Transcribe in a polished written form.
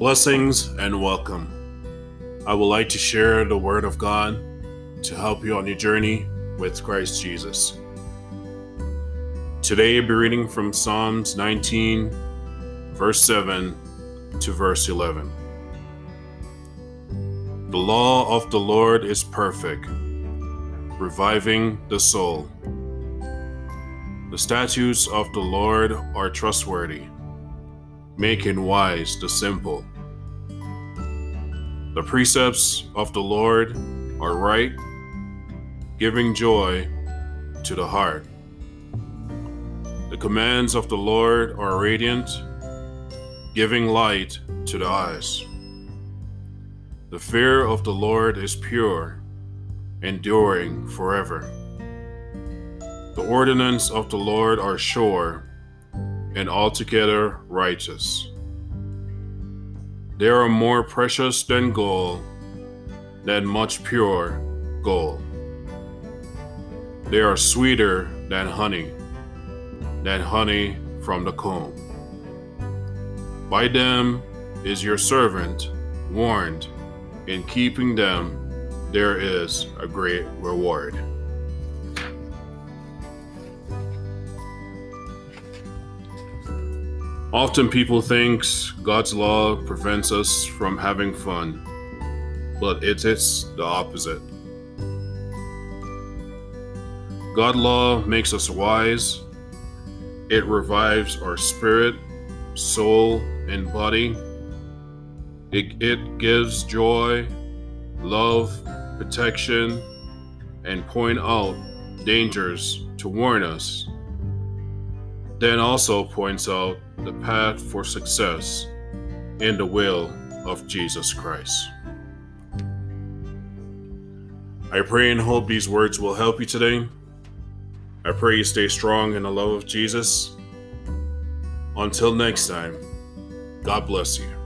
Blessings and welcome. I would like to share the Word of God to help you on your journey with Christ Jesus. Today I'll be reading from Psalms 19, verse 7 to verse 11. The law of the Lord is perfect, reviving the soul. The statutes of the Lord are trustworthy, making wise the simple. The precepts of the Lord are right, giving joy to the heart. The commands of the Lord are radiant, giving light to the eyes. The fear of the Lord is pure, enduring forever. The ordinances of the Lord are sure, and altogether righteous. They are more precious than gold, than much pure gold. They are sweeter than honey from the comb. By them is your servant warned, in keeping them there is a great reward. Often people think God's law prevents us from having fun, but it is the opposite. God's law makes us wise. It revives our spirit, soul, and body. It gives joy, love, protection, and point out dangers to warn us. Then also points out the path for success in the will of Jesus Christ. I pray and hope these words will help you today. I pray you stay strong in the love of Jesus. Until next time, God bless you.